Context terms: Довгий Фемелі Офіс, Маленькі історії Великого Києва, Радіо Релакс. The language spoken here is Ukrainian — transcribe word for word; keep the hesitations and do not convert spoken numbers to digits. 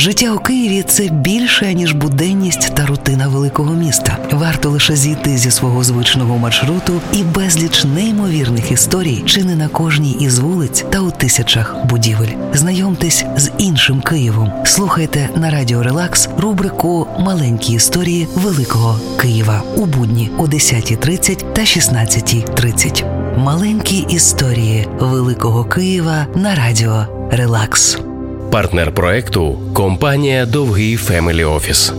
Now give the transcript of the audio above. Життя у Києві – це більше, ніж буденність та рутина великого міста. Варто лише зійти зі свого звичного маршруту, і безліч неймовірних історій чини на кожній із вулиць та у тисячах будівель. Знайомтесь з іншим Києвом. Слухайте на Радіо Релакс рубрику «Маленькі історії Великого Києва» у будні о десята тридцять та шістнадцята тридцять. «Маленькі історії Великого Києва» на Радіо Релакс. Партнер проекту – компанія «Довгий Фемелі Офіс».